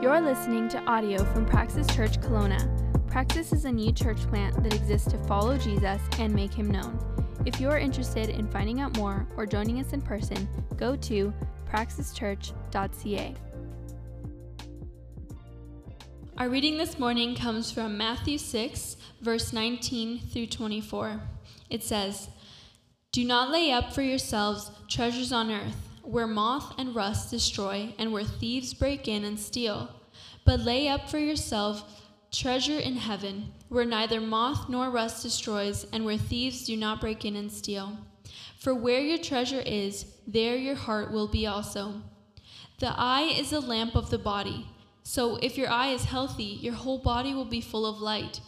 You're listening to audio from Praxis Church, Kelowna. Praxis is a new church plant that exists to follow Jesus and make him known. If you're interested in finding out more or joining us in person, go to praxischurch.ca. Our reading this morning comes from Matthew 6, verse 19 through 24. It says, "Do not lay up for yourselves treasures on earth, where moth and rust destroy, and where thieves break in and steal. But lay up for yourself treasure in heaven, where neither moth nor rust destroys, and where thieves do not break in and steal. For where your treasure is, there your heart will be also. The eye is the lamp of the body. So if your eye is healthy, your whole body will be full of light.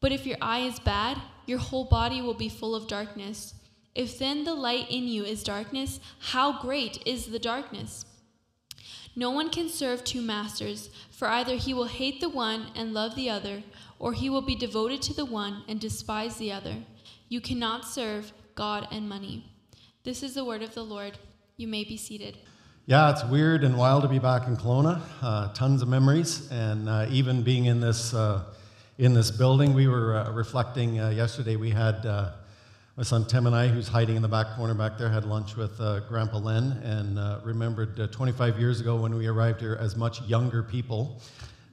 But if your eye is bad, your whole body will be full of darkness. If then the light in you is darkness, how great is the darkness? No one can serve two masters, for either he will hate the one and love the other, or he will be devoted to the one and despise the other. You cannot serve God and money." This is the word of the Lord. You may be seated. Yeah, it's weird and wild to be back in Kelowna. Tons of memories, and even being in this building. We were reflecting yesterday. We had... my son Tim and I, who's hiding in the back corner back there, had lunch with Grandpa Len, and remembered 25 years ago when we arrived here as much younger people,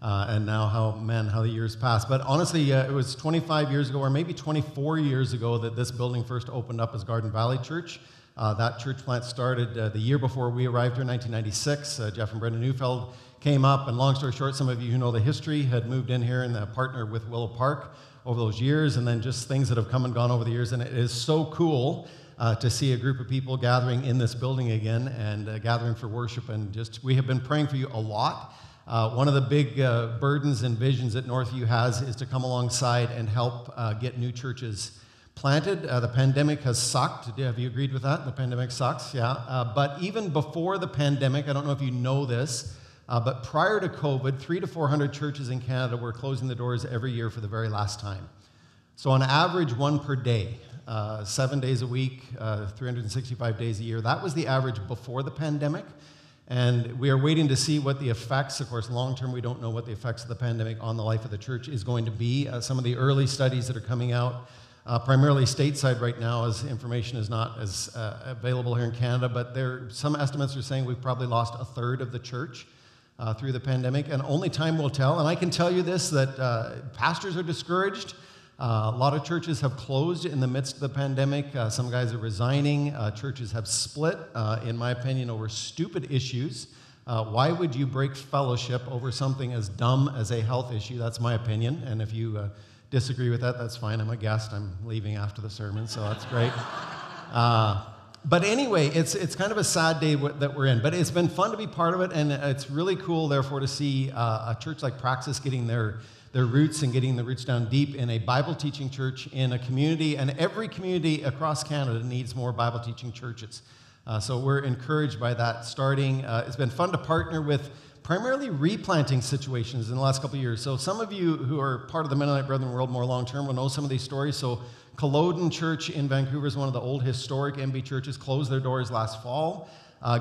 and now how the years pass. But honestly, it was 25 years ago, or maybe 24 years ago, that this building first opened up as Garden Valley Church. That church plant started the year before we arrived here, 1996. Jeff and Brenda Neufeld came up, and long story short, some of you who know the history had moved in here and partnered with Willow Park over those years, and then just things that have come and gone over the years. And it is so cool to see a group of people gathering in this building again and gathering for worship. And just, we have been praying for you a lot. One of the big burdens and visions that Northview has is to come alongside and help get new churches planted. The pandemic has sucked. Have you agreed with that? The pandemic sucks, yeah. But even before the pandemic, I don't know if you know this, but prior to COVID, 300 to 400 churches in Canada were closing the doors every year for the very last time. So on average, one per day, 7 days a week, 365 days a year. That was the average before the pandemic. And we are waiting to see what the effects, of course, long term, we don't know what the effects of the pandemic on the life of the church is going to be. Some of the early studies that are coming out, primarily stateside right now, as information is not as available here in Canada, but some estimates are saying we've probably lost a third of the church through the pandemic, and only time will tell. And I can tell you this, that pastors are discouraged. A lot of churches have closed in the midst of the pandemic. Some guys are resigning. Churches have split, in my opinion, over stupid issues. Why would you break fellowship over something as dumb as a health issue? That's my opinion. And if you disagree with that, that's fine. I'm a guest. I'm leaving after the sermon, so that's great. But anyway, it's kind of a sad day that we're in, but it's been fun to be part of it, and it's really cool, therefore, to see a church like Praxis getting their roots and getting the roots down deep in a Bible-teaching church in a community, and every community across Canada needs more Bible-teaching churches. So we're encouraged by that starting. It's been fun to partner with primarily replanting situations in the last couple of years. So some of you who are part of the Mennonite Brethren world more long-term will know some of these stories. So Culloden Church in Vancouver is one of the old historic MB churches, closed their doors last fall,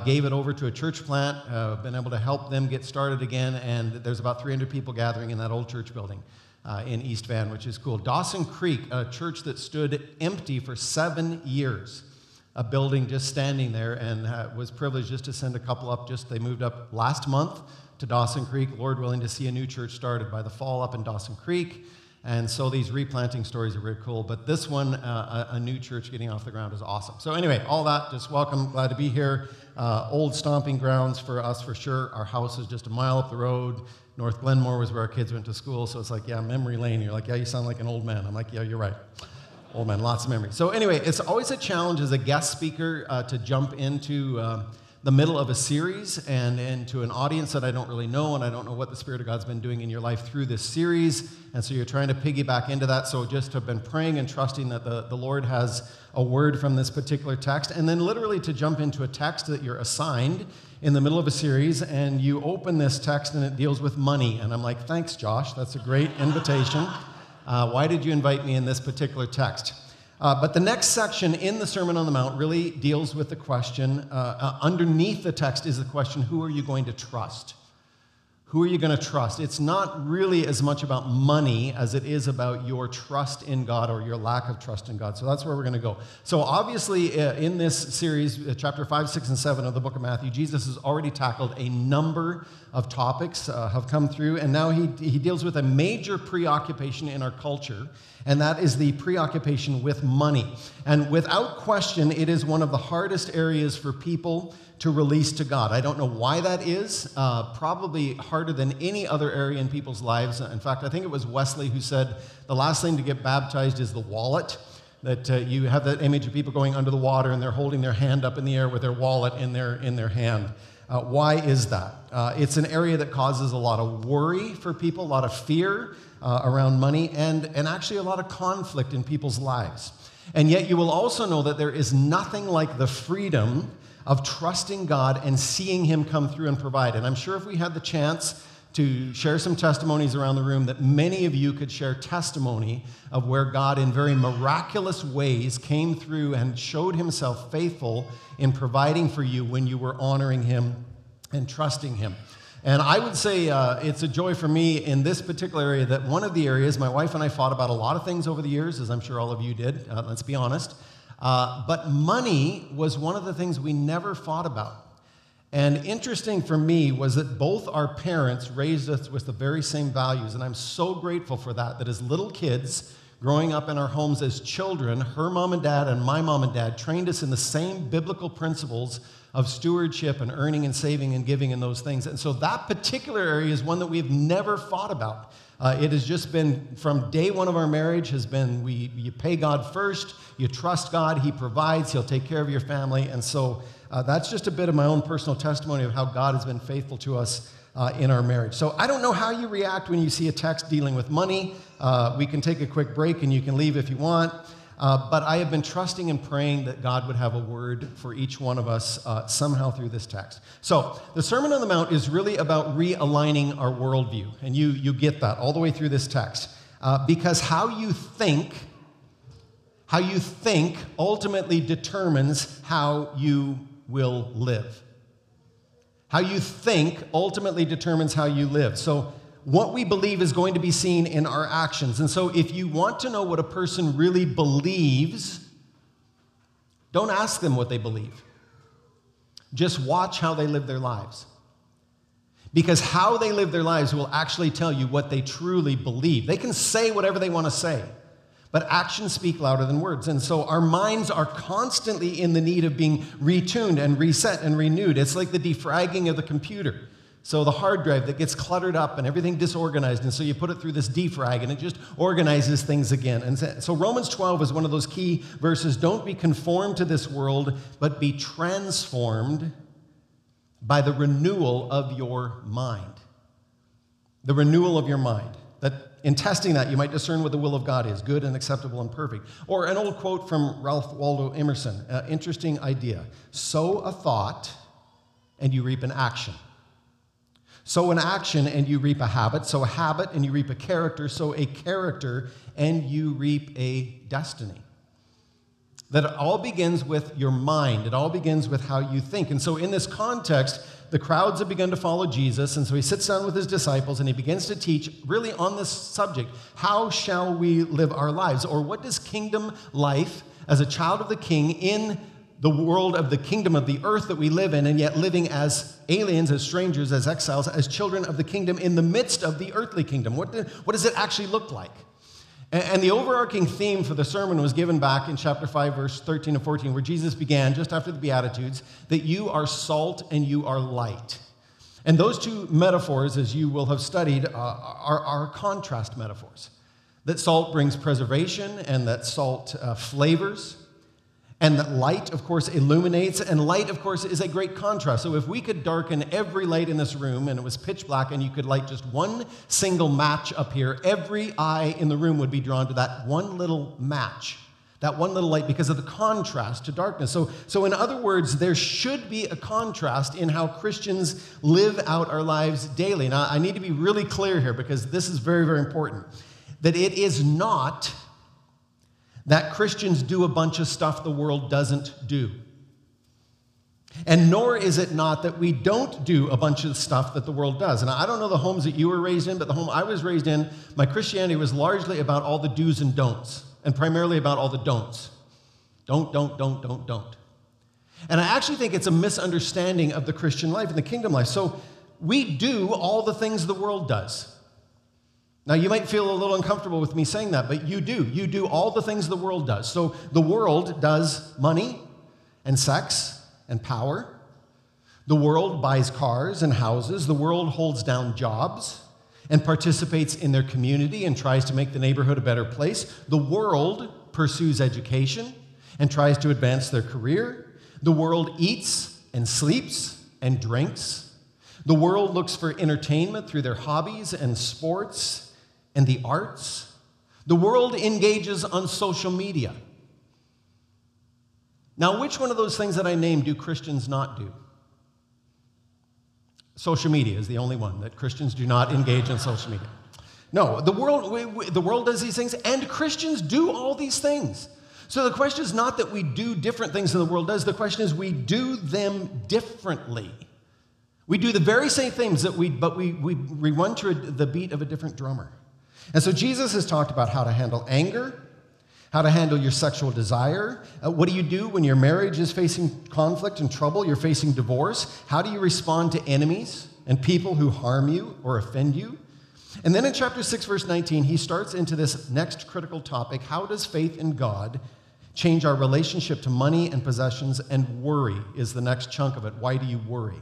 gave it over to a church plant, been able to help them get started again, and there's about 300 people gathering in that old church building in East Van, which is cool. Dawson Creek, a church that stood empty for 7 years, a building just standing there, and was privileged just to send a couple up. They moved up last month to Dawson Creek, Lord willing, to see a new church started by the fall up in Dawson Creek. And so these replanting stories are really cool, but this one, a new church getting off the ground, is awesome. So anyway, all that, just welcome, glad to be here. Old stomping grounds for us, for sure. Our house is just a mile up the road. North Glenmore was where our kids went to school, so it's like, yeah, memory lane. You're like, yeah, you sound like an old man. I'm like, yeah, you're right. Old man, lots of memories. So anyway, it's always a challenge as a guest speaker to jump into the middle of a series and into an audience that I don't really know, and I don't know what the Spirit of God's been doing in your life through this series, and so you're trying to piggyback into that. So just have been praying and trusting that the Lord has a word from this particular text, and then literally to jump into a text that you're assigned in the middle of a series, and you open this text and it deals with money, and I'm like, thanks, Josh, that's a great invitation. Why did you invite me in this particular text? But the next section in the Sermon on the Mount really deals with the question, underneath the text is the question, who are you going to trust? Who are you going to trust? It's not really as much about money as it is about your trust in God or your lack of trust in God. So that's where we're going to go. So obviously in this series, chapter 5, 6, and 7 of the book of Matthew, Jesus has already tackled a number of topics have come through, and now he deals with a major preoccupation in our culture, and that is the preoccupation with money. And without question, it is one of the hardest areas for people to release to God. I don't know why that is, probably harder than any other area in people's lives. In fact, I think it was Wesley who said, the last thing to get baptized is the wallet, that you have that image of people going under the water and they're holding their hand up in the air with their wallet in their hand. Why is that? It's an area that causes a lot of worry for people, a lot of fear around money, and actually a lot of conflict in people's lives. And yet you will also know that there is nothing like the freedom of trusting God and seeing Him come through and provide. And I'm sure if we had the chance to share some testimonies around the room, that many of you could share testimony of where God in very miraculous ways came through and showed Himself faithful in providing for you when you were honoring Him and trusting Him. And I would say it's a joy for me in this particular area that one of the areas my wife and I fought about a lot of things over the years, as I'm sure all of you did, let's be honest. But money was one of the things we never fought about. And interesting for me was that both our parents raised us with the very same values, and I'm so grateful for that, that as little kids growing up in our homes as children, her mom and dad and my mom and dad trained us in the same biblical principles of stewardship and earning and saving and giving and those things. And so that particular area is one that we've never fought about. It has just been, from day one of our marriage, has been you pay God first, you trust God, He provides, He'll take care of your family. And so that's just a bit of my own personal testimony of how God has been faithful to us in our marriage. So I don't know how you react when you see a text dealing with money. We can take a quick break and you can leave if you want. But I have been trusting and praying that God would have a word for each one of us somehow through this text. So the Sermon on the Mount is really about realigning our worldview. And you get that all the way through this text. Because how you think ultimately determines how you will live. How you think ultimately determines how you live. So what we believe is going to be seen in our actions. And so if you want to know what a person really believes, don't ask them what they believe. Just watch how they live their lives. Because how they live their lives will actually tell you what they truly believe. They can say whatever they want to say, but actions speak louder than words. And so our minds are constantly in the need of being retuned and reset and renewed. It's like the defragging of the computer. So the hard drive that gets cluttered up and everything disorganized, and so you put it through this defrag, and it just organizes things again. And so Romans 12 is one of those key verses. Don't be conformed to this world, but be transformed by the renewal of your mind. The renewal of your mind. That in testing that, you might discern what the will of God is, good and acceptable and perfect. Or an old quote from Ralph Waldo Emerson, interesting idea. Sow a thought, and you reap an action. Sow an action and you reap a habit. Sow a habit and you reap a character. Sow a character and you reap a destiny. That it all begins with your mind. It all begins with how you think. And so in this context, the crowds have begun to follow Jesus. And so he sits down with his disciples and he begins to teach really on this subject. How shall we live our lives? Or what does kingdom life as a child of the King in the world of the kingdom of the earth that we live in, and yet living as aliens, as strangers, as exiles, as children of the kingdom in the midst of the earthly kingdom? What does it actually look like? And the overarching theme for the sermon was given back in chapter 5, verse 13 and 14, where Jesus began, just after the Beatitudes, that you are salt and you are light. And those two metaphors, as you will have studied, are contrast metaphors. That salt brings preservation and that salt flavors. And that light, of course, illuminates, and light, of course, is a great contrast. So if we could darken every light in this room and it was pitch black and you could light just one single match up here, every eye in the room would be drawn to that one little match, that one little light, because of the contrast to darkness. So in other words, there should be a contrast in how Christians live out our lives daily. Now, I need to be really clear here because this is very, very important, that it is not that Christians do a bunch of stuff the world doesn't do. And nor is it not that we don't do a bunch of stuff that the world does. And I don't know the homes that you were raised in, but the home I was raised in, my Christianity was largely about all the do's and don'ts, and primarily about all the don'ts. Don't. And I actually think it's a misunderstanding of the Christian life and the kingdom life. So we do all the things the world does. Now, you might feel a little uncomfortable with me saying that, but you do. You do all the things the world does. So the world does money and sex and power. The world buys cars and houses. The world holds down jobs and participates in their community and tries to make the neighborhood a better place. The world pursues education and tries to advance their career. The world eats and sleeps and drinks. The world looks for entertainment through their hobbies and sports and the arts. The world engages on social media. Now, which one of those things that I named do Christians not do? Social media is the only one that Christians do not engage in social media. No, the world does these things, and Christians do all these things. So the question is not that we do different things than the world does. The question is we do them differently. We do the very same things, but we run to the beat of a different drummer. And so Jesus has talked about how to handle anger, how to handle your sexual desire. What do you do when your marriage is facing conflict and trouble? You're facing divorce. How do you respond to enemies and people who harm you or offend you? And then in chapter 6, verse 19, he starts into this next critical topic. How does faith in God change our relationship to money and possessions? And worry is the next chunk of it. Why do you worry?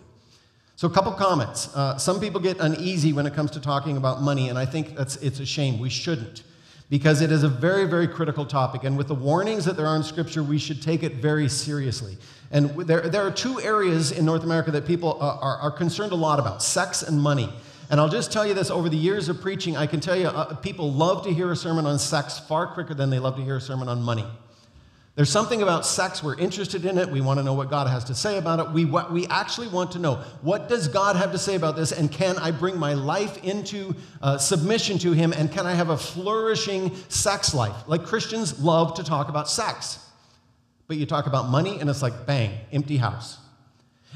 So a couple comments. Some people get uneasy when it comes to talking about money, and I think it's a shame. We shouldn't, because it is a very, very critical topic. And with the warnings that there are in Scripture, we should take it very seriously. And there are two areas in North America that people are concerned a lot about, sex and money. And I'll just tell you this, over the years of preaching, I can tell you people love to hear a sermon on sex far quicker than they love to hear a sermon on money. There's something about sex, we're interested in it, we want to know what God has to say about it, we actually want to know, what does God have to say about this, and can I bring my life into submission to Him, and can I have a flourishing sex life? Like, Christians love to talk about sex, but you talk about money, and it's like, bang, empty house.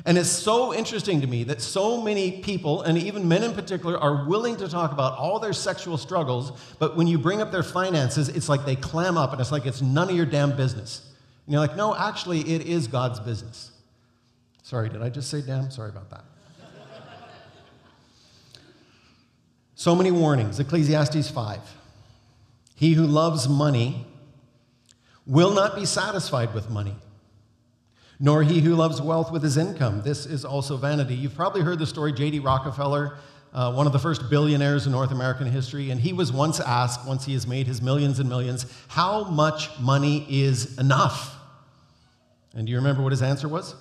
And it's so interesting to me that so many people, and even men in particular, are willing to talk about all their sexual struggles, but when you bring up their finances, it's like they clam up, and it's like it's none of your damn business. And you're like, no, actually, it is God's business. Sorry, did I just say damn? Sorry about that. So many warnings. Ecclesiastes 5. He who loves money will not be satisfied with money, nor he who loves wealth with his income. This is also vanity. You've probably heard the story, J.D. Rockefeller, one of the first billionaires in North American history, and he was once asked, once he has made his millions and millions, how much money is enough? And do you remember what his answer was?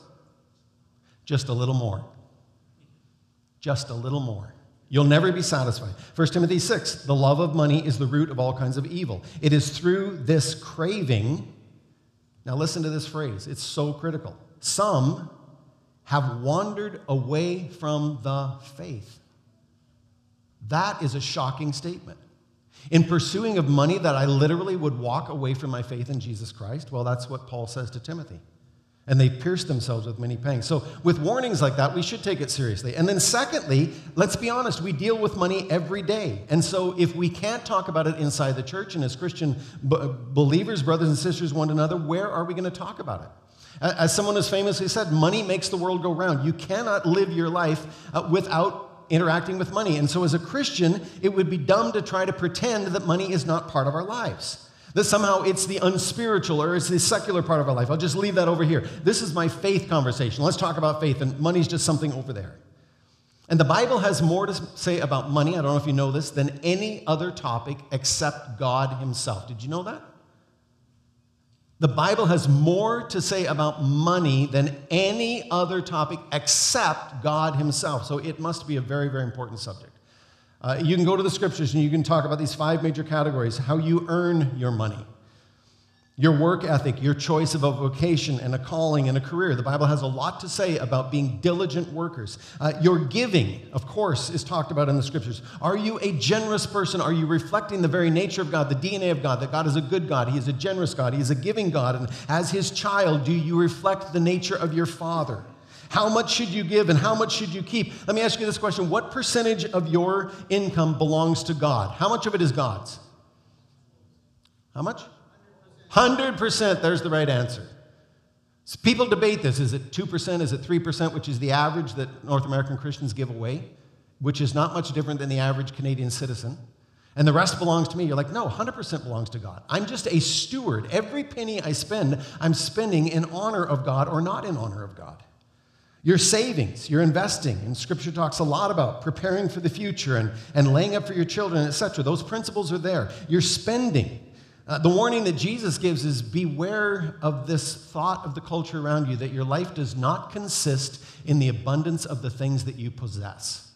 Just a little more. Just a little more. You'll never be satisfied. 1 Timothy 6, the love of money is the root of all kinds of evil. It is through this craving. Now listen to this phrase, it's so critical. Some have wandered away from the faith. That is a shocking statement. In pursuing of money, that I literally would walk away from my faith in Jesus Christ? Well, that's what Paul says to Timothy. And they pierced themselves with many pangs. So with warnings like that, we should take it seriously. And then secondly, let's be honest, we deal with money every day. And so if we can't talk about it inside the church, and as Christian believers, brothers and sisters, one another, where are we going to talk about it? As someone has famously said, money makes the world go round. You cannot live your life without interacting with money. And so as a Christian, it would be dumb to try to pretend that money is not part of our lives, that somehow it's the unspiritual or it's the secular part of our life. I'll just leave that over here. This is my faith conversation. Let's talk about faith, and money's just something over there. And the Bible has more to say about money, I don't know if you know this, than any other topic except God Himself. Did you know that? The Bible has more to say about money than any other topic except God Himself. So it must be a very, very important subject. You can go to the Scriptures and you can talk about these five major categories: how you earn your money, your work ethic, your choice of a vocation and a calling and a career. The Bible has a lot to say about being diligent workers. Your giving, of course, is talked about in the Scriptures. Are you a generous person? Are you reflecting the very nature of God, the DNA of God, that God is a good God, He is a generous God, He is a giving God, and as His child, do you reflect the nature of your Father? How much should you give and how much should you keep? Let me ask you this question. What percentage of your income belongs to God? How much of it is God's? How much? 100%. There's the right answer. So people debate this. Is it 2%? Is it 3%? Which is the average that North American Christians give away, which is not much different than the average Canadian citizen. And the rest belongs to me. You're like, no, 100% belongs to God. I'm just a steward. Every penny I spend, I'm spending in honor of God or not in honor of God. Your savings, your investing, and Scripture talks a lot about preparing for the future and laying up for your children, etc. Those principles are there. Your spending. The warning that Jesus gives is beware of this thought of the culture around you that your life does not consist in the abundance of the things that you possess.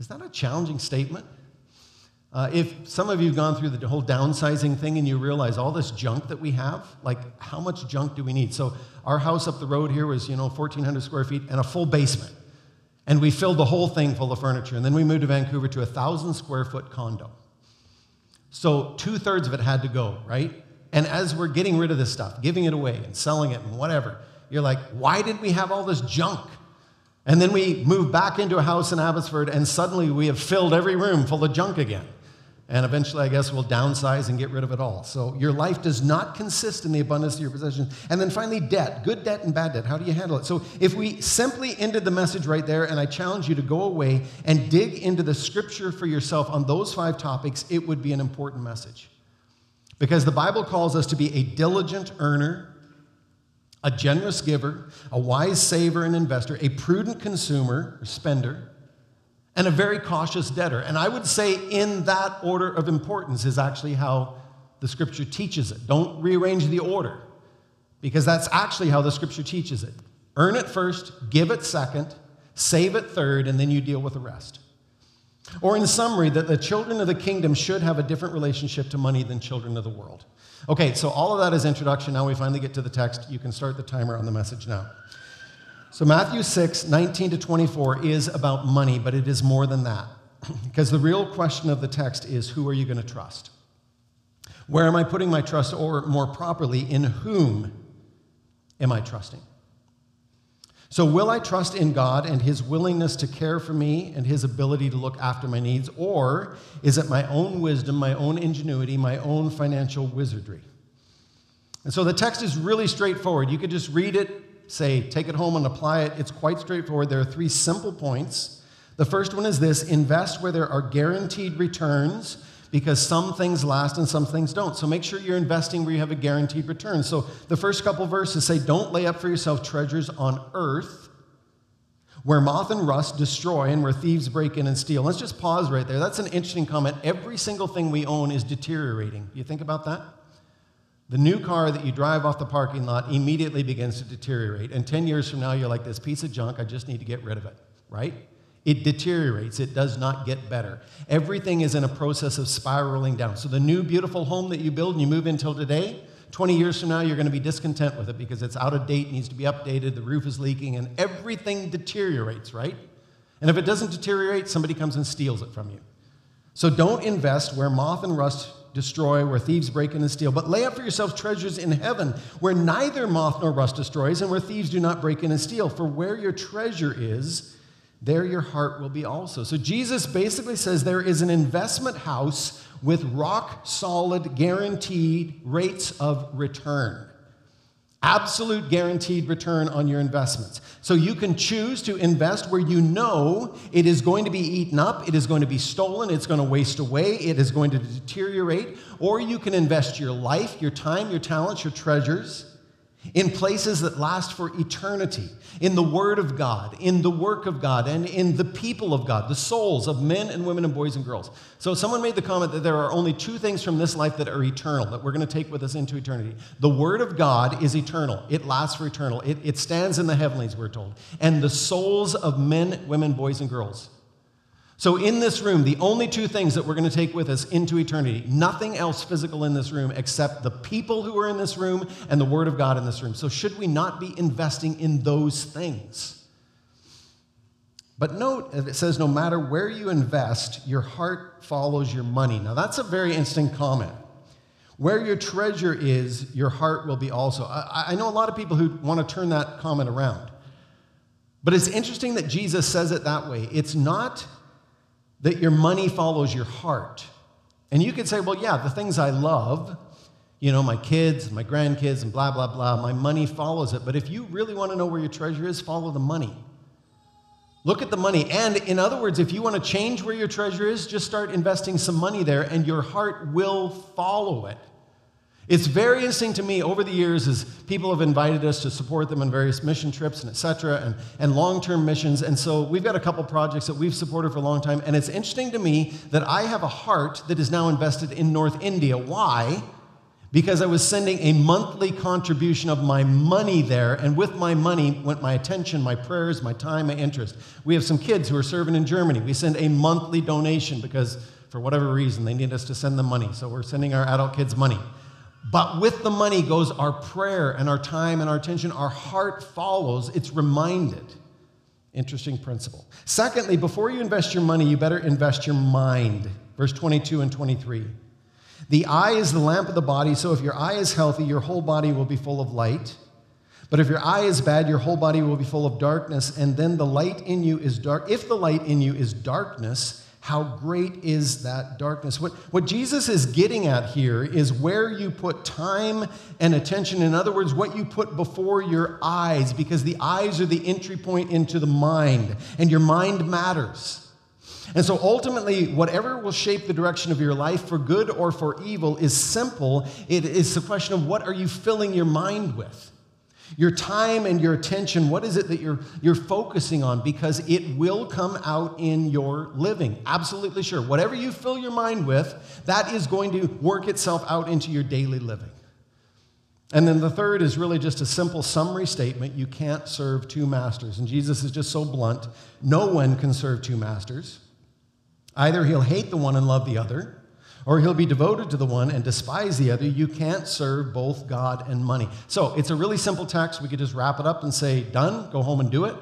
Is that a challenging statement? If some of you have gone through the whole downsizing thing and you realize all this junk that we have, like how much junk do we need? So our house up the road here was, 1,400 square feet and a full basement. And we filled the whole thing full of furniture. And then we moved to Vancouver to a 1,000 square foot condo. So 2/3 of it had to go, right? And as we're getting rid of this stuff, giving it away and selling it and whatever, you're like, why did we have all this junk? And then we moved back into a house in Abbotsford and suddenly we have filled every room full of junk again. And eventually, I guess, we'll downsize and get rid of it all. So your life does not consist in the abundance of your possessions. And then finally, debt. Good debt and bad debt. How do you handle it? So if we simply ended the message right there, and I challenge you to go away and dig into the Scripture for yourself on those 5 topics, it would be an important message. Because the Bible calls us to be a diligent earner, a generous giver, a wise saver and investor, a prudent consumer or spender, and a very cautious debtor. And I would say in that order of importance is actually how the Scripture teaches it. Don't rearrange the order, because that's actually how the Scripture teaches it. Earn it first, give it second, save it third, and then you deal with the rest. Or in summary, that the children of the kingdom should have a different relationship to money than children of the world. Okay, so all of that is introduction. Now we finally get to the text. You can start the timer on the message now. So Matthew 6, 19 to 24 is about money, but it is more than that. Because the real question of the text is, who are you going to trust? Where am I putting my trust? Or more properly, in whom am I trusting? So will I trust in God and His willingness to care for me and His ability to look after my needs? Or is it my own wisdom, my own ingenuity, my own financial wizardry? And so the text is really straightforward. You could just read it, say, take it home and apply it. It's quite straightforward. There are 3 simple points. The first one is this: invest where there are guaranteed returns, because some things last and some things don't. So make sure you're investing where you have a guaranteed return. So the first couple verses say, don't lay up for yourself treasures on earth where moth and rust destroy and where thieves break in and steal. Let's just pause right there. That's an interesting comment. Every single thing we own is deteriorating. You think about that? The new car that you drive off the parking lot immediately begins to deteriorate. And 10 years from now, you're like, this piece of junk, I just need to get rid of it, right? It deteriorates. It does not get better. Everything is in a process of spiraling down. So the new beautiful home that you build and you move into today, 20 years from now, you're going to be discontent with it because it's out of date, needs to be updated, the roof is leaking, and everything deteriorates, right? And if it doesn't deteriorate, somebody comes and steals it from you. So don't invest where moth and rust destroy, where thieves break in and steal. But lay up for yourselves treasures in heaven, where neither moth nor rust destroys, and where thieves do not break in and steal. For where your treasure is, there your heart will be also. So Jesus basically says there is an investment house with rock-solid, guaranteed rates of return. Absolute guaranteed return on your investments. So you can choose to invest where you know it is going to be eaten up, it is going to be stolen, it's going to waste away, it is going to deteriorate, or you can invest your life, your time, your talents, your treasures in places that last for eternity, in the Word of God, in the work of God, and in the people of God, the souls of men and women and boys and girls. So someone made the comment that there are only 2 things from this life that are eternal, that we're going to take with us into eternity. The Word of God is eternal. It lasts for eternal. It stands in the heavenlies, we're told. And the souls of men, women, boys, and girls. So in this room, the only 2 things that we're going to take with us into eternity, nothing else physical in this room except the people who are in this room and the Word of God in this room. So should we not be investing in those things? But note, it says, no matter where you invest, your heart follows your money. Now, that's a very interesting comment. Where your treasure is, your heart will be also. I know a lot of people who want to turn that comment around. But it's interesting that Jesus says it that way. It's not that your money follows your heart. And you could say, well, yeah, the things I love, you know, my kids, my grandkids, and blah, blah, blah, my money follows it. But if you really want to know where your treasure is, follow the money. Look at the money. And in other words, if you want to change where your treasure is, just start investing some money there and your heart will follow it. It's very interesting to me over the years as people have invited us to support them on various mission trips and et cetera and long-term missions. And so we've got a couple projects that we've supported for a long time. And it's interesting to me that I have a heart that is now invested in North India. Why? Because I was sending a monthly contribution of my money there, and with my money went my attention, my prayers, my time, my interest. We have some kids who are serving in Germany. We send a monthly donation because, for whatever reason, they need us to send them money. So we're sending our adult kids money. But with the money goes our prayer and our time and our attention. Our heart follows. It's reminded. Interesting principle. Secondly, before you invest your money, you better invest your mind. Verse 22 and 23. The eye is the lamp of the body, so if your eye is healthy, your whole body will be full of light. But if your eye is bad, your whole body will be full of darkness, and then the light in you is dark. If the light in you is darkness, how great is that darkness? What Jesus is getting at here is where you put time and attention. In other words, what you put before your eyes, because the eyes are the entry point into the mind, and your mind matters. And so ultimately, whatever will shape the direction of your life, for good or for evil, is simple. It is the question of what are you filling your mind with? Your time and your attention, what is it that you're focusing on? Because it will come out in your living. Absolutely sure. Whatever you fill your mind with, that is going to work itself out into your daily living. And then the third is really just a simple summary statement. You can't serve two masters. And Jesus is just so blunt. No one can serve two masters. Either he'll hate the one and love the other, or he'll be devoted to the one and despise the other. You can't serve both God and money. So it's a really simple text. We could just wrap it up and say, done, go home and do it.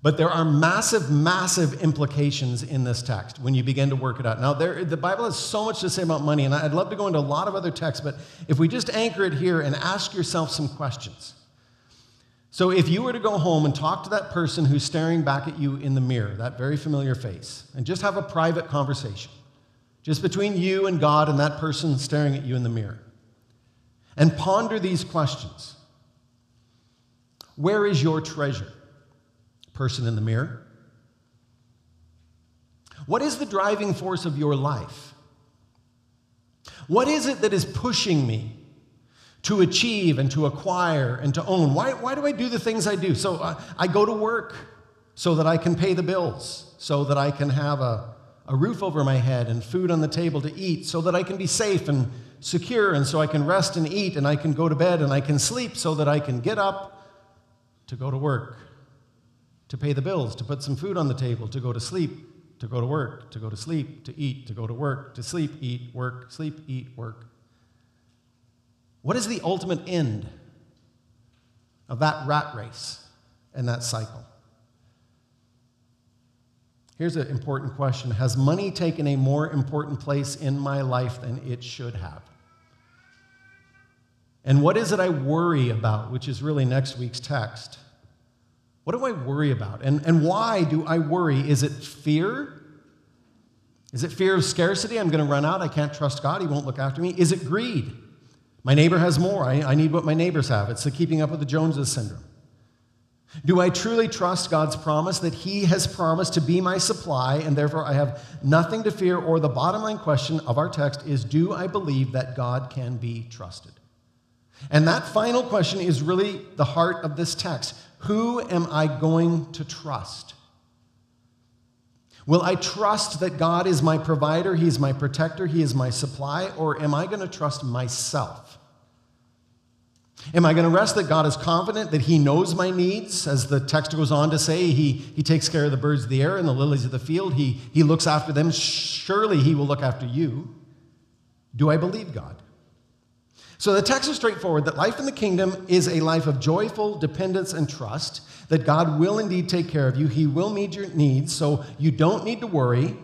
But there are massive, massive implications in this text when you begin to work it out. Now, the Bible has so much to say about money, and I'd love to go into a lot of other texts, but if we just anchor it here and ask yourself some questions. So if you were to go home and talk to that person who's staring back at you in the mirror, that very familiar face, and just have a private conversation, just between you and God and that person staring at you in the mirror, and ponder these questions. Where is your treasure, person in the mirror? What is the driving force of your life? What is it that is pushing me to achieve and to acquire and to own? Why do I do the things I do? So I go to work so that I can pay the bills, so that I can have a roof over my head and food on the table to eat, so that I can be safe and secure, and so I can rest and eat, and I can go to bed, and I can sleep, so that I can get up to go to work, to pay the bills, to put some food on the table, to go to sleep, to go to work, to go to sleep, to eat, to go to work, to sleep, eat, work. What is the ultimate end of that rat race and that cycle? Here's an important question. Has money taken a more important place in my life than it should have? And what is it I worry about, which is really next week's text? What do I worry about? And why do I worry? Is it fear? Is it fear of scarcity? I'm going to run out. I can't trust God. He won't look after me. Is it greed? My neighbor has more. I need what my neighbors have. It's the keeping up with the Joneses syndrome. Do I truly trust God's promise that he has promised to be my supply, and therefore I have nothing to fear? Or the bottom line question of our text is, do I believe that God can be trusted? And that final question is really the heart of this text. Who am I going to trust? Will I trust that God is my provider, he is my protector, he is my supply, or am I going to trust myself? Am I going to rest that God is confident, that he knows my needs? As the text goes on to say, he takes care of the birds of the air and the lilies of the field. He looks after them. Surely he will look after you. Do I believe God? So the text is straightforward, that life in the kingdom is a life of joyful dependence and trust, that God will indeed take care of you. He will meet your needs, so you don't need to worry.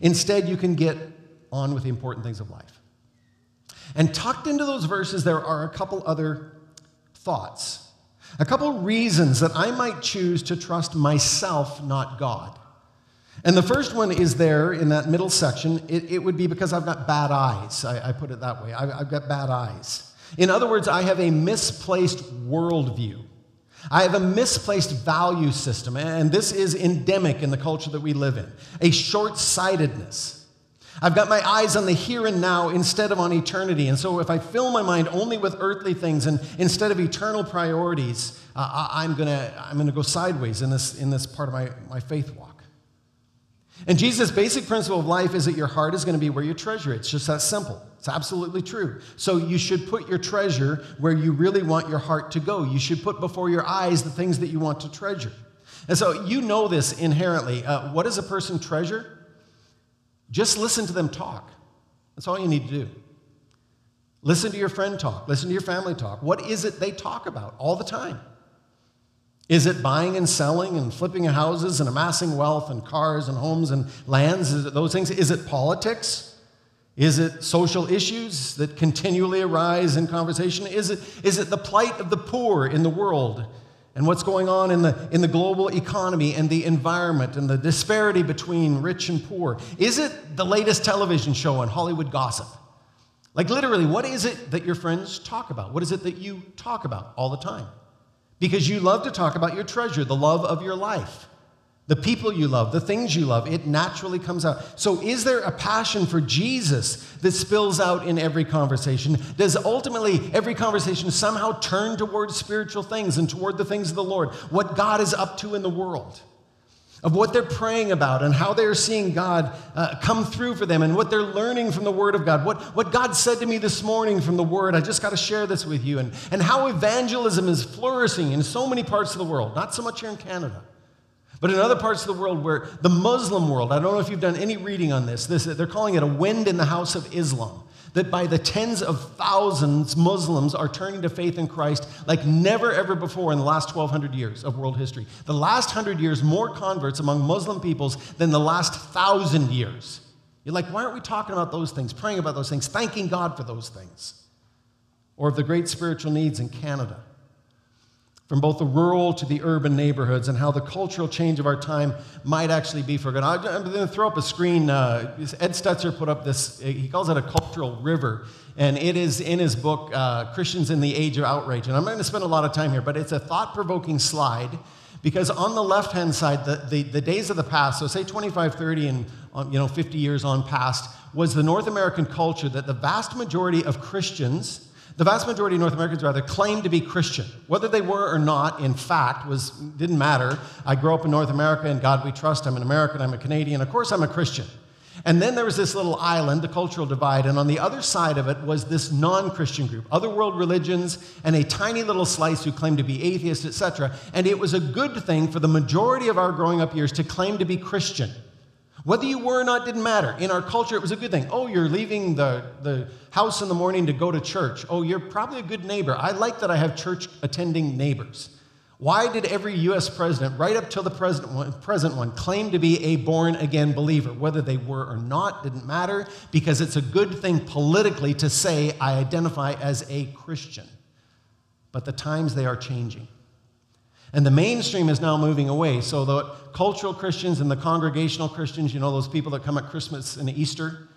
Instead, you can get on with the important things of life. And tucked into those verses, there are a couple other thoughts. A couple reasons that I might choose to trust myself, not God. And the first one is there in that middle section. It would be because I've got bad eyes. I put it that way. I've got bad eyes. In other words, I have a misplaced worldview. I have a misplaced value system, and this is endemic in the culture that we live in, a short-sightedness. I've got my eyes on the here and now instead of on eternity, and so if I fill my mind only with earthly things and instead of eternal priorities, I'm gonna go sideways in this part of my faith walk. And Jesus' basic principle of life is that your heart is going to be where your treasure is. It's just that simple. It's absolutely true. So you should put your treasure where you really want your heart to go. You should put before your eyes the things that you want to treasure. And so you know this inherently. What does a person treasure? Just listen to them talk. That's all you need to do. Listen to your friend talk. Listen to your family talk. What is it they talk about all the time? Is it buying and selling and flipping houses and amassing wealth and cars and homes and lands? Is it those things? Is it politics? Is it social issues that continually arise in conversation? Is it the plight of the poor in the world and what's going on in the global economy and the environment and the disparity between rich and poor? Is it the latest television show on Hollywood gossip? Like literally, what is it that your friends talk about? What is it that you talk about all the time? Because you love to talk about your treasure, the love of your life. The people you love, the things you love, it naturally comes out. So is there a passion for Jesus that spills out in every conversation? Does ultimately every conversation somehow turn toward spiritual things and toward the things of the Lord, what God is up to in the world, of what they're praying about and how they're seeing God come through for them and what they're learning from the Word of God, what God said to me this morning from the Word, I just got to share this with you, and how evangelism is flourishing in so many parts of the world, not so much here in Canada. But in other parts of the world where the Muslim world, I don't know if you've done any reading on this, they're calling it a wind in the house of Islam, that by the tens of thousands Muslims are turning to faith in Christ like never ever before in the last 1,200 years of world history. The last 100 years, more converts among Muslim peoples than the last 1,000 years. You're like, why aren't we talking about those things, praying about those things, thanking God for those things? Or of the great spiritual needs in Canada, from both the rural to the urban neighborhoods, and how the cultural change of our time might actually be forgotten. I'm going to throw up a screen. Ed Stetzer put up this, he calls it a cultural river, and it is in his book, Christians in the Age of Outrage. And I'm not going to spend a lot of time here, but it's a thought-provoking slide, because on the left-hand side, the days of the past, so say 25, 30, and 50 years on past, was the North American culture that the vast majority of Christians, the vast majority of North Americans, rather, claimed to be Christian. Whether they were or not, in fact, didn't matter. I grew up in North America, in God we trust. I'm an American, I'm a Canadian, of course I'm a Christian. And then there was this little island, the cultural divide, and on the other side of it was this non-Christian group, other world religions, and a tiny little slice who claimed to be atheist, etc. And it was a good thing for the majority of our growing up years to claim to be Christian. Whether you were or not didn't matter. In our culture, it was a good thing. Oh, you're leaving the house in the morning to go to church. Oh, you're probably a good neighbor. I like that I have church-attending neighbors. Why did every U.S. president, right up till the present one, claim to be a born-again believer? Whether they were or not didn't matter, because it's a good thing politically to say, I identify as a Christian. But the times, they are changing. And the mainstream is now moving away. So the cultural Christians and the congregational Christians, those people that come at Christmas and Easter.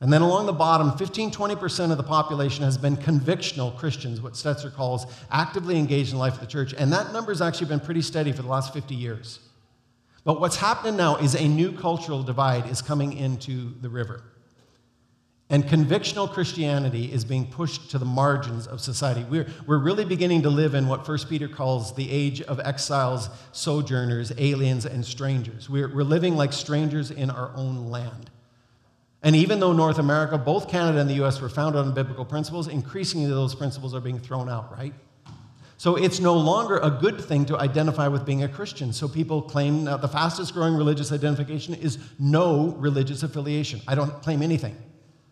And then along the bottom, 15, 20% of the population has been convictional Christians, what Stetzer calls actively engaged in the life of the church. And that number's actually been pretty steady for the last 50 years. But what's happening now is a new cultural divide is coming into the river. And convictional Christianity is being pushed to the margins of society. We're really beginning to live in what 1 Peter calls the age of exiles, sojourners, aliens, and strangers. We're living like strangers in our own land. And even though North America, both Canada and the U.S. were founded on biblical principles, increasingly those principles are being thrown out, right? So it's no longer a good thing to identify with being a Christian. So people claim now the fastest growing religious identification is no religious affiliation. I don't claim anything.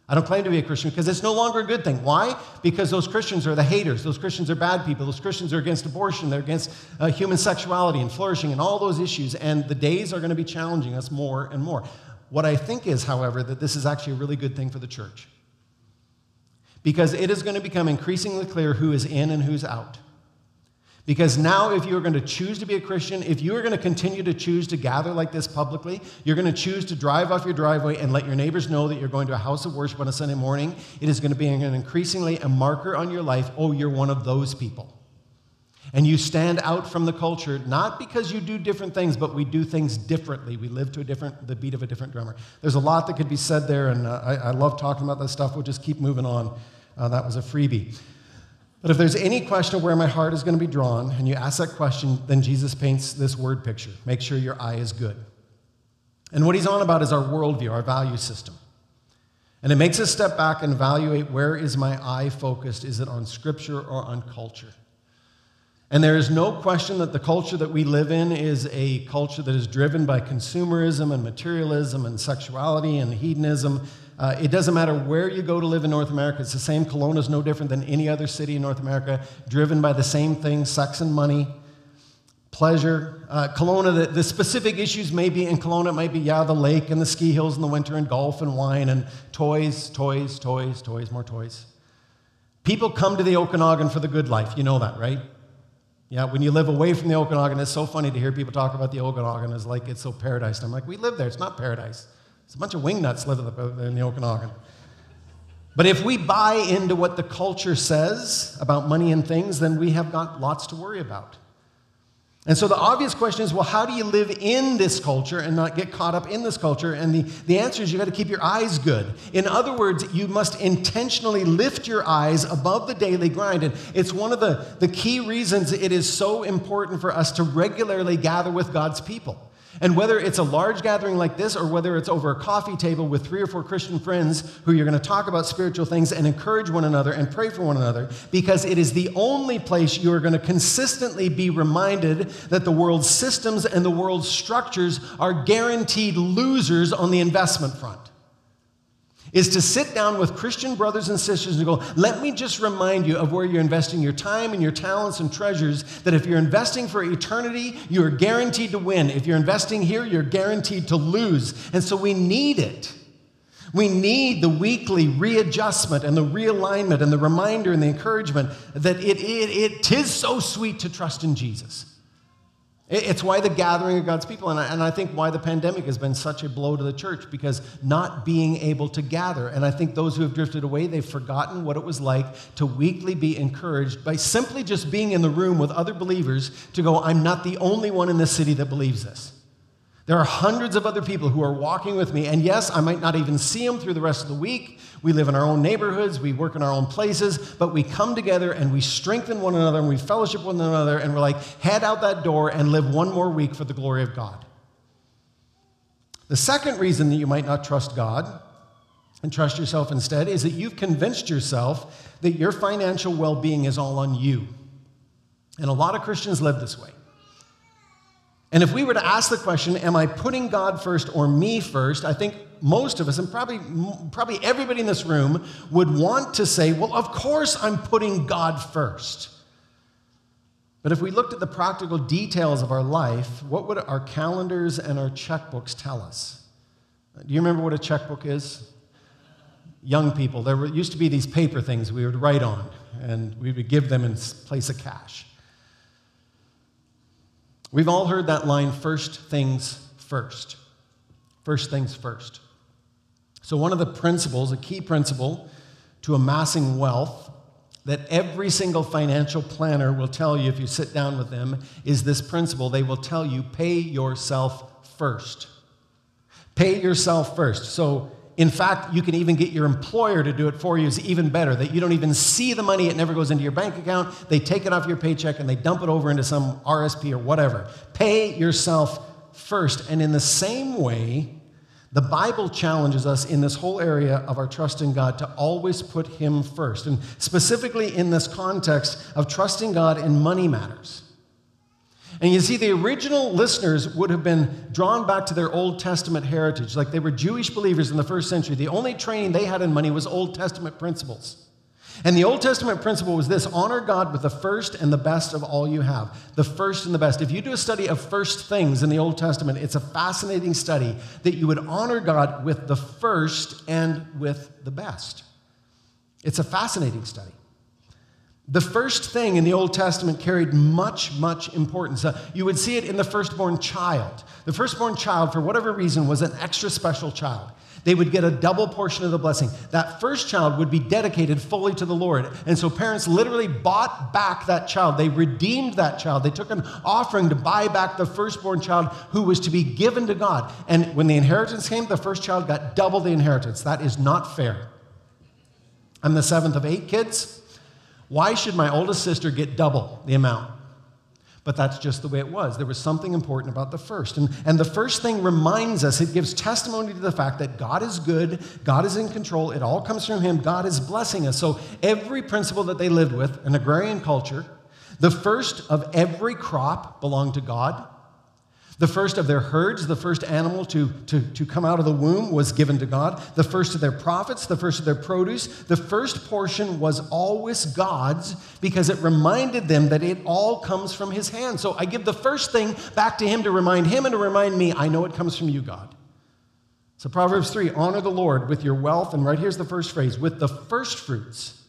I don't claim to be a Christian because it's no longer a good thing. Why? Because those Christians are the haters. Those Christians are bad people. Those Christians are against abortion. They're against human sexuality and flourishing and all those issues. And the days are going to be challenging us more and more. What I think is, however, that this is actually a really good thing for the church, because it is going to become increasingly clear who is in and who's out. Because now if you're going to choose to be a Christian, if you're going to continue to choose to gather like this publicly, you're going to choose to drive off your driveway and let your neighbors know that you're going to a house of worship on a Sunday morning, it is going to be increasingly a marker on your life, oh, you're one of those people. And you stand out from the culture, not because you do different things, but we do things differently. We live to the beat of a different drummer. There's a lot that could be said there, and I love talking about that stuff. We'll just keep moving on. That was a freebie. But if there's any question of where my heart is going to be drawn, and you ask that question, then Jesus paints this word picture. Make sure your eye is good. And what he's on about is our worldview, our value system. And it makes us step back and evaluate, where is my eye focused? Is it on Scripture or on culture? And there is no question that the culture that we live in is a culture that is driven by consumerism and materialism and sexuality and hedonism. It doesn't matter where you go to live in North America. It's the same. Kelowna is no different than any other city in North America, driven by the same thing, sex and money, pleasure. Kelowna, the specific issues may be in Kelowna, it might be, the lake and the ski hills in the winter and golf and wine and toys, more toys. People come to the Okanagan for the good life. You know that, right? Yeah, when you live away from the Okanagan, it's so funny to hear people talk about the Okanagan as like it's so paradise. And I'm like, we live there. It's not paradise. It's a bunch of wingnuts live in the Okanagan. But if we buy into what the culture says about money and things, then we have got lots to worry about. And so the obvious question is, well, how do you live in this culture and not get caught up in this culture? And the answer is, you've got to keep your eyes good. In other words, you must intentionally lift your eyes above the daily grind. And it's one of the key reasons it is so important for us to regularly gather with God's people. And whether it's a large gathering like this or whether it's over a coffee table with 3 or 4 Christian friends who you're going to talk about spiritual things and encourage one another and pray for one another, because it is the only place you are going to consistently be reminded that the world's systems and the world's structures are guaranteed losers on the investment front. Is to sit down with Christian brothers and sisters and go, let me just remind you of where you're investing your time and your talents and treasures, that if you're investing for eternity, you are guaranteed to win. If you're investing here, you're guaranteed to lose. And so we need it. We need the weekly readjustment and the realignment and the reminder and the encouragement that it is so sweet to trust in Jesus. It's why the gathering of God's people, and I think why the pandemic has been such a blow to the church, because not being able to gather. And I think those who have drifted away, they've forgotten what it was like to weekly be encouraged by simply just being in the room with other believers to go, I'm not the only one in this city that believes this. There are hundreds of other people who are walking with me, and yes, I might not even see them through the rest of the week. We live in our own neighborhoods, we work in our own places, but we come together and we strengthen one another and we fellowship one another, and we're like, head out that door and live one more week for the glory of God. The second reason that you might not trust God and trust yourself instead is that you've convinced yourself that your financial well-being is all on you. And a lot of Christians live this way. And if we were to ask the question, am I putting God first or me first, I think most of us, and probably everybody in this room, would want to say, well, of course I'm putting God first. But if we looked at the practical details of our life, what would our calendars and our checkbooks tell us? Do you remember what a checkbook is? Young people, there used to be these paper things we would write on, and we would give them in place of cash. We've all heard that line, first things first. First things first. So one of the principles, a key principle to amassing wealth that every single financial planner will tell you if you sit down with them is this principle. They will tell you, pay yourself first. Pay yourself first. So in fact, you can even get your employer to do it for you. Is even better, that you don't even see the money. It never goes into your bank account. They take it off your paycheck and they dump it over into some RSP or whatever. Pay yourself first. And in the same way, the Bible challenges us in this whole area of our trust in God to always put Him first. And specifically in this context of trusting God in money matters. And you see, the original listeners would have been drawn back to their Old Testament heritage. Like, they were Jewish believers in the first century. The only training they had in money was Old Testament principles. And the Old Testament principle was this: honor God with the first and the best of all you have. The first and the best. If you do a study of first things in the Old Testament, it's a fascinating study that you would honor God with the first and with the best. It's a fascinating study. The first thing in the Old Testament carried much, much importance. You would see it in the firstborn child. The firstborn child, for whatever reason, was an extra special child. They would get a double portion of the blessing. That first child would be dedicated fully to the Lord. And so parents literally bought back that child. They redeemed that child. They took an offering to buy back the firstborn child who was to be given to God. And when the inheritance came, the first child got double the inheritance. That is not fair. I'm the seventh of 8 kids. Why should my oldest sister get double the amount? But that's just the way it was. There was something important about the first. And the first thing reminds us, it gives testimony to the fact that God is good, God is in control, it all comes from him, God is blessing us. So every principle that they lived with, an agrarian culture, the first of every crop belonged to God. The first of their herds, the first animal to come out of the womb was given to God. The first of their profits, the first of their produce, the first portion was always God's because it reminded them that it all comes from his hand. So I give the first thing back to him and to remind me, I know it comes from you, God. So Proverbs 3, honor the Lord with your wealth, and right here's the first phrase, with the first fruits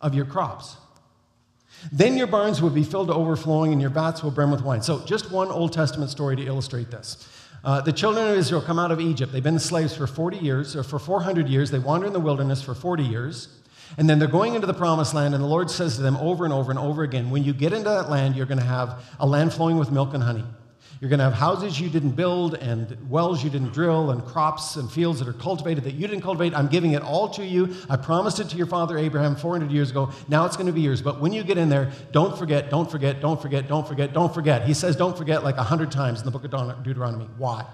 of your crops. Then your barns will be filled to overflowing, and your vats will brim with wine. So just one Old Testament story to illustrate this. The children of Israel come out of Egypt. They've been slaves for 400 years. They wander in the wilderness for 40 years. And then they're going into the promised land, and the Lord says to them over and over and over again, when you get into that land, you're going to have a land flowing with milk and honey. You're going to have houses you didn't build and wells you didn't drill and crops and fields that are cultivated that you didn't cultivate. I'm giving it all to you. I promised it to your father Abraham 400 years ago. Now it's going to be yours. But when you get in there, don't forget, don't forget, don't forget, don't forget, don't forget. He says don't forget like 100 times in the book of Deuteronomy. Why?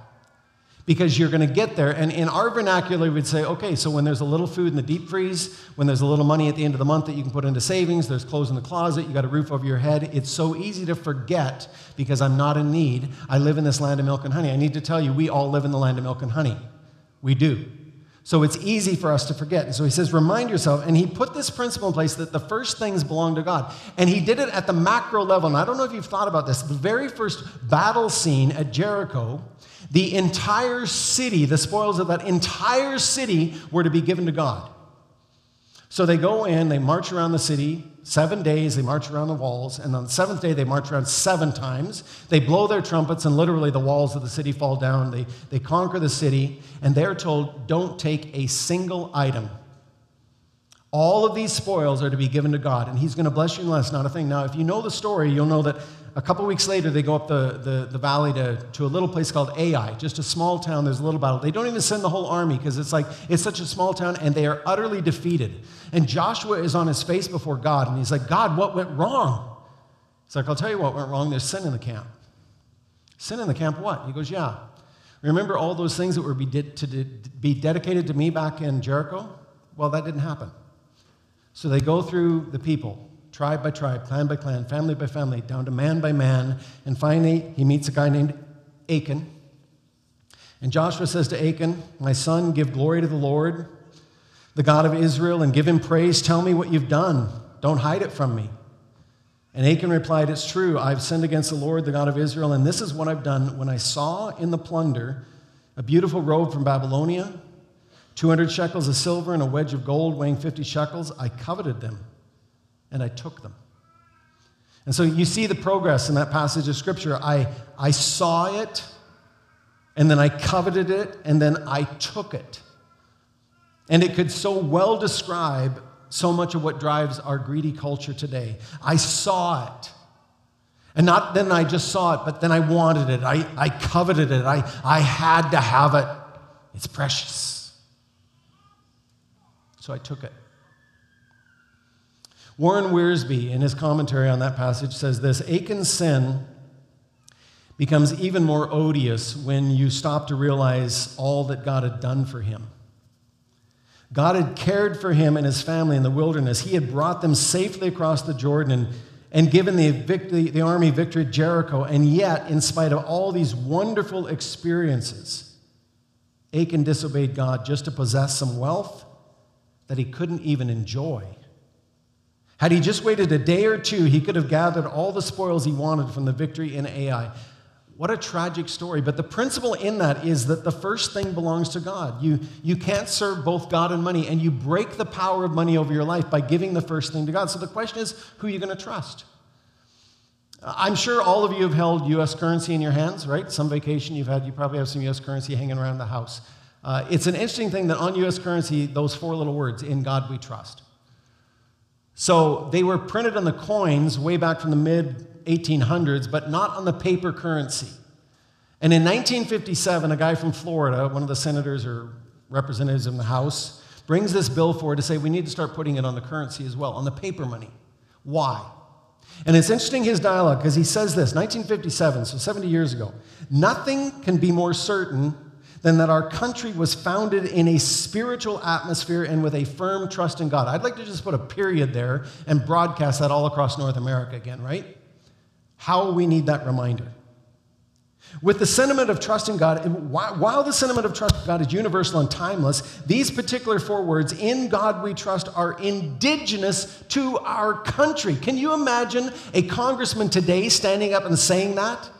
Because you're going to get there. And in our vernacular, we'd say, okay, so when there's a little food in the deep freeze, when there's a little money at the end of the month that you can put into savings, there's clothes in the closet, you got a roof over your head, it's so easy to forget because I'm not in need. I live in this land of milk and honey. I need to tell you, we all live in the land of milk and honey. We do. So it's easy for us to forget. And so he says, remind yourself. And he put this principle in place that the first things belong to God. And he did it at the macro level. And I don't know if you've thought about this. The very first battle scene at Jericho, the entire city, the spoils of that entire city were to be given to God. So they go in, they march around the city. 7 days, they march around the walls, and on the seventh day, they march around 7 times. They blow their trumpets, and literally the walls of the city fall down. They conquer the city, and they're told, don't take a single item. All of these spoils are to be given to God, and he's going to bless you and bless not a thing. Now, if you know the story, you'll know that a couple weeks later, they go up the valley to a little place called Ai, just a small town. There's a little battle. They don't even send the whole army because it's like it's such a small town, and they are utterly defeated. And Joshua is on his face before God, and he's like, God, what went wrong? He's like, I'll tell you what went wrong. There's sin in the camp. Sin in the camp what? He goes, yeah. Remember all those things that were to be dedicated to me back in Jericho? Well, that didn't happen. So they go through the people. Tribe by tribe, clan by clan, family by family, down to man by man. And finally, he meets a guy named Achan. And Joshua says to Achan, my son, give glory to the Lord, the God of Israel, and give him praise. Tell me what you've done. Don't hide it from me. And Achan replied, it's true. I've sinned against the Lord, the God of Israel, and this is what I've done. When I saw in the plunder a beautiful robe from Babylonia, 200 shekels of silver and a wedge of gold weighing 50 shekels, I coveted them. And I took them. And so you see the progress in that passage of Scripture. I saw it, and then I coveted it, and then I took it. And it could so well describe so much of what drives our greedy culture today. I saw it. And not then I just saw it, but then I wanted it. I coveted it. I had to have it. It's precious. So I took it. Warren Wiersbe, in his commentary on that passage, says this, Achan's sin becomes even more odious when you stop to realize all that God had done for him. God had cared for him and his family in the wilderness. He had brought them safely across the Jordan and given the army victory at Jericho. And yet, in spite of all these wonderful experiences, Achan disobeyed God just to possess some wealth that he couldn't even enjoy. Had he just waited a day or two, he could have gathered all the spoils he wanted from the victory in Ai. What a tragic story. But the principle in that is that the first thing belongs to God. You can't serve both God and money, and you break the power of money over your life by giving the first thing to God. So the question is, who are you going to trust? I'm sure all of you have held U.S. currency in your hands, right? Some vacation you've had, you probably have some U.S. currency hanging around the house. It's an interesting thing that on U.S. currency, those four little words, in God we trust. So they were printed on the coins way back from the mid-1800s, but not on the paper currency. And in 1957, a guy from Florida, one of the senators or representatives in the House, brings this bill forward to say we need to start putting it on the currency as well, on the paper money. Why? And it's interesting, his dialogue, because he says this, 1957, so 70 years ago, nothing can be more certain than that our country was founded in a spiritual atmosphere and with a firm trust in God. I'd like to just put a period there and broadcast that all across North America again, right? How we need that reminder. With the sentiment of trust in God, while the sentiment of trust in God is universal and timeless, these particular four words, in God we trust, are indigenous to our country. Can you imagine a congressman today standing up and saying that?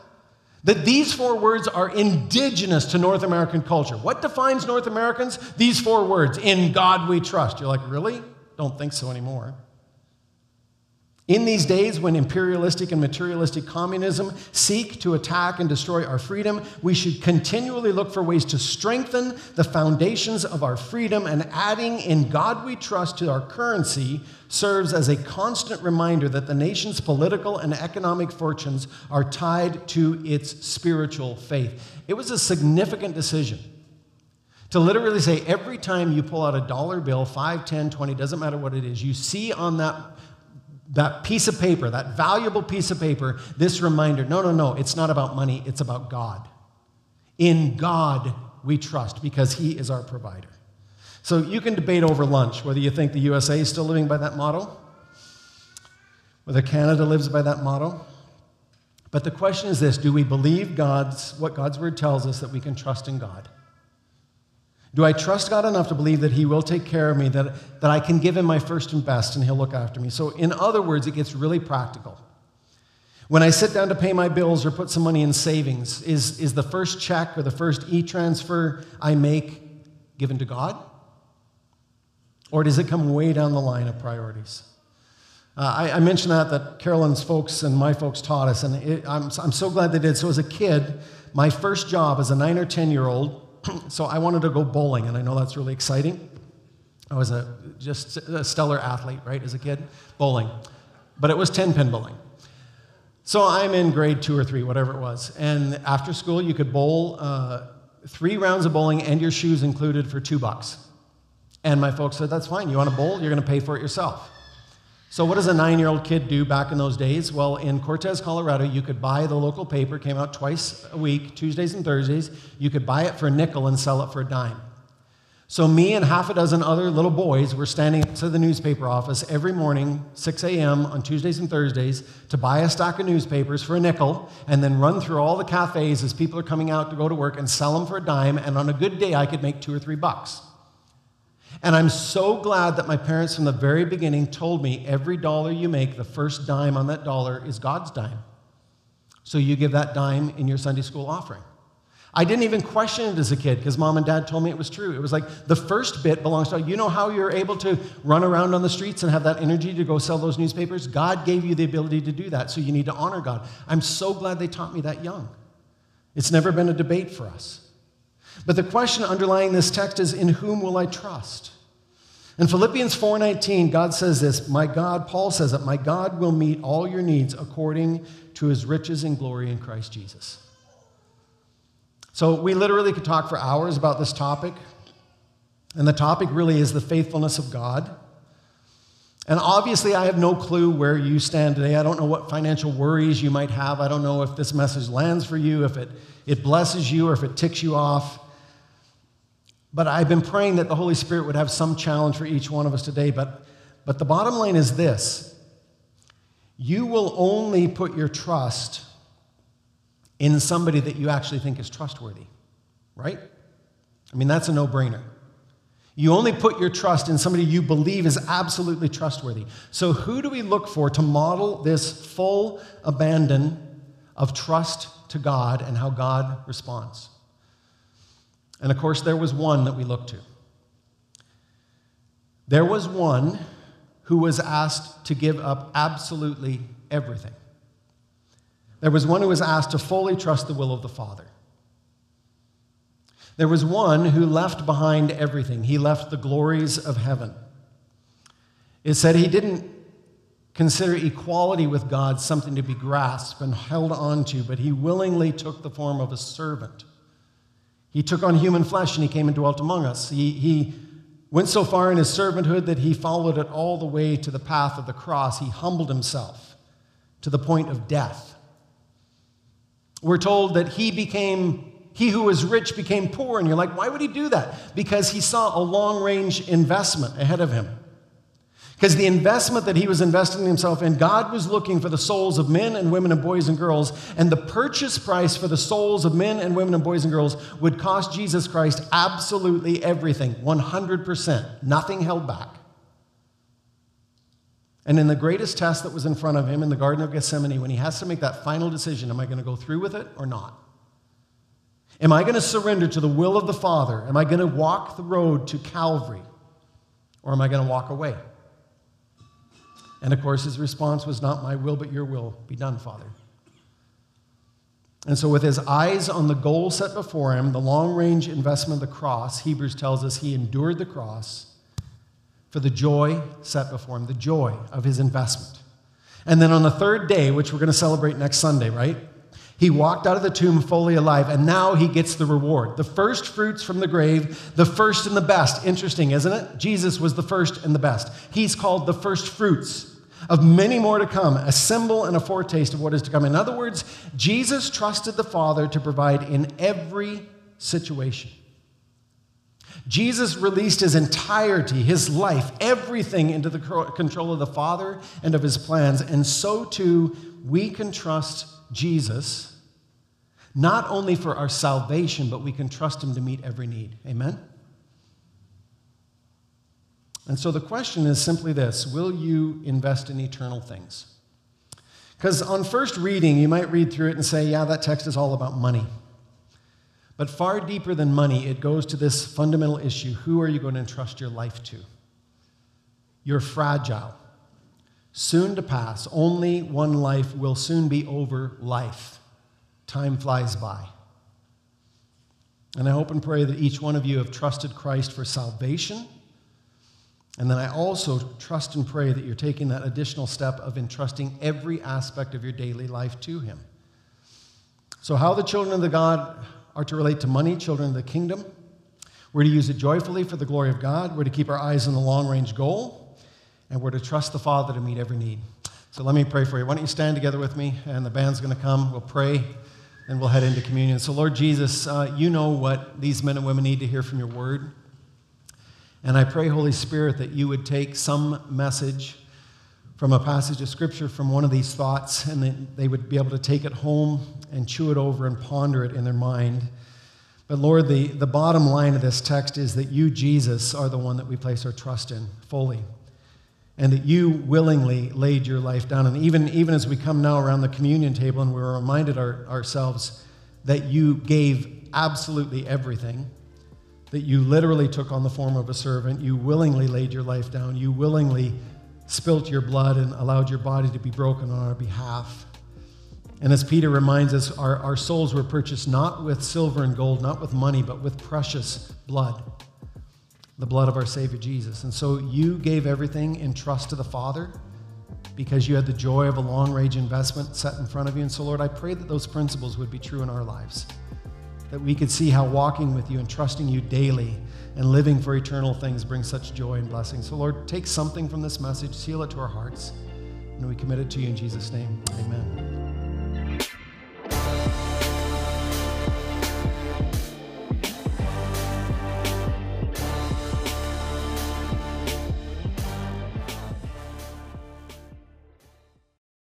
That these four words are indigenous to North American culture. What defines North Americans? These four words, in God we trust. You're like, really? Don't think so anymore. In these days when imperialistic and materialistic communism seek to attack and destroy our freedom, we should continually look for ways to strengthen the foundations of our freedom, and adding in God we trust to our currency serves as a constant reminder that the nation's political and economic fortunes are tied to its spiritual faith. It was a significant decision to literally say every time you pull out a dollar bill, 5, 10, 20, doesn't matter what it is, you see on that piece of paper, that valuable piece of paper, this reminder, no, it's not about money, it's about God. In God we trust because he is our provider. So you can debate over lunch whether you think the USA is still living by that motto, whether Canada lives by that motto. But the question is this, do we believe what God's word tells us, that we can trust in God? Do I trust God enough to believe that he will take care of me, that I can give him my first and best and he'll look after me? So in other words, it gets really practical. When I sit down to pay my bills or put some money in savings, is the first check or the first e-transfer I make given to God? Or does it come way down the line of priorities? I mentioned that Carolyn's folks and my folks taught us, and I'm so glad they did. So as a kid, my first job as a 9 or 10-year-old, so I wanted to go bowling, and I know that's really exciting. I was just a stellar athlete, right, as a kid, bowling. But it was 10-pin bowling. So I'm in grade 2 or 3, whatever it was. And after school, you could bowl 3 rounds of bowling and your shoes included for $2. And my folks said, that's fine. You want to bowl? You're going to pay for it yourself. So what does a 9-year-old kid do back in those days? Well, in Cortez, Colorado, you could buy the local paper, came out twice a week, Tuesdays and Thursdays. You could buy it for a nickel and sell it for a dime. So me and half a dozen other little boys were standing outside the newspaper office every morning, 6 a.m. on Tuesdays and Thursdays, to buy a stack of newspapers for a nickel and then run through all the cafes as people are coming out to go to work and sell them for a dime, and on a good day I could make $2 or $3. And I'm so glad that my parents from the very beginning told me every dollar you make, the first dime on that dollar is God's dime. So you give that dime in your Sunday school offering. I didn't even question it as a kid because mom and dad told me it was true. It was like the first bit belongs to God. You know how you're able to run around on the streets and have that energy to go sell those newspapers? God gave you the ability to do that, so you need to honor God. I'm so glad they taught me that young. It's never been a debate for us. But the question underlying this text is, in whom will I trust? In Philippians 4:19, God says this, my God, Paul says it, my God will meet all your needs according to his riches and glory in Christ Jesus. So we literally could talk for hours about this topic. And the topic really is the faithfulness of God. And obviously, I have no clue where you stand today. I don't know what financial worries you might have. I don't know if this message lands for you, if it blesses you, or if it ticks you off. But I've been praying that the Holy Spirit would have some challenge for each one of us today. But the bottom line is this. You will only put your trust in somebody that you actually think is trustworthy, right? I mean, that's a no-brainer. You only put your trust in somebody you believe is absolutely trustworthy. So who do we look for to model this full abandon of trust to God and how God responds. And of course, there was one that we looked to. There was one who was asked to give up absolutely everything. There was one who was asked to fully trust the will of the Father. There was one who left behind everything. He left the glories of heaven. It said he didn't consider equality with God something to be grasped and held on to, but he willingly took the form of a servant. He took on human flesh and he came and dwelt among us. He went so far in his servanthood that he followed it all the way to the path of the cross. He humbled himself to the point of death. We're told that he who was rich became poor, and you're like, why would he do that? Because he saw a long-range investment ahead of him. Because the investment that he was investing himself in, God was looking for the souls of men and women and boys and girls, and the purchase price for the souls of men and women and boys and girls would cost Jesus Christ absolutely everything, 100%, nothing held back. And in the greatest test that was in front of him in the Garden of Gethsemane, when he has to make that final decision, am I going to go through with it or not? Am I going to surrender to the will of the Father? Am I going to walk the road to Calvary? Or am I going to walk away? And of course, his response was not my will, but your will be done, Father. And so with his eyes on the goal set before him, the long-range investment of the cross, Hebrews tells us he endured the cross for the joy set before him, the joy of his investment. And then on the third day, which we're going to celebrate next Sunday, right? He walked out of the tomb fully alive, and now he gets the reward. The first fruits from the grave, the first and the best. Interesting, isn't it? Jesus was the first and the best. He's called the first fruits of many more to come, a symbol and a foretaste of what is to come. In other words, Jesus trusted the Father to provide in every situation. Jesus released his entirety, his life, everything into the control of the Father and of his plans, and so too we can trust Jesus not only for our salvation, but we can trust him to meet every need. Amen? And so the question is simply this: will you invest in eternal things? Because on first reading, you might read through it and say, yeah, that text is all about money. But far deeper than money, it goes to this fundamental issue: who are you going to entrust your life to? You're fragile, soon to pass. Only one life will soon be over life. Time flies by. And I hope and pray that each one of you have trusted Christ for salvation. And then I also trust and pray that you're taking that additional step of entrusting every aspect of your daily life to him. So how the children of the God are to relate to money, children of the kingdom. We're to use it joyfully for the glory of God. We're to keep our eyes on the long-range goal. And we're to trust the Father to meet every need. So let me pray for you. Why don't you stand together with me, and the band's going to come. We'll pray, and we'll head into communion. So Lord Jesus, you know what these men and women need to hear from your word. And I pray, Holy Spirit, that you would take some message from a passage of Scripture, from one of these thoughts, and that they would be able to take it home and chew it over and ponder it in their mind. But Lord, the bottom line of this text is that you, Jesus, are the one that we place our trust in fully. And that you willingly laid your life down. And even as we come now around the communion table and we're reminded ourselves that you gave absolutely everything, that you literally took on the form of a servant, you willingly laid your life down, you willingly spilt your blood and allowed your body to be broken on our behalf. And as Peter reminds us, our souls were purchased not with silver and gold, not with money, but with precious blood. The blood of our Savior Jesus. And so you gave everything in trust to the Father because you had the joy of a long-range investment set in front of you. And so, Lord, I pray that those principles would be true in our lives, that we could see how walking with you and trusting you daily and living for eternal things brings such joy and blessing. So, Lord, take something from this message, seal it to our hearts, and we commit it to you in Jesus' name. Amen.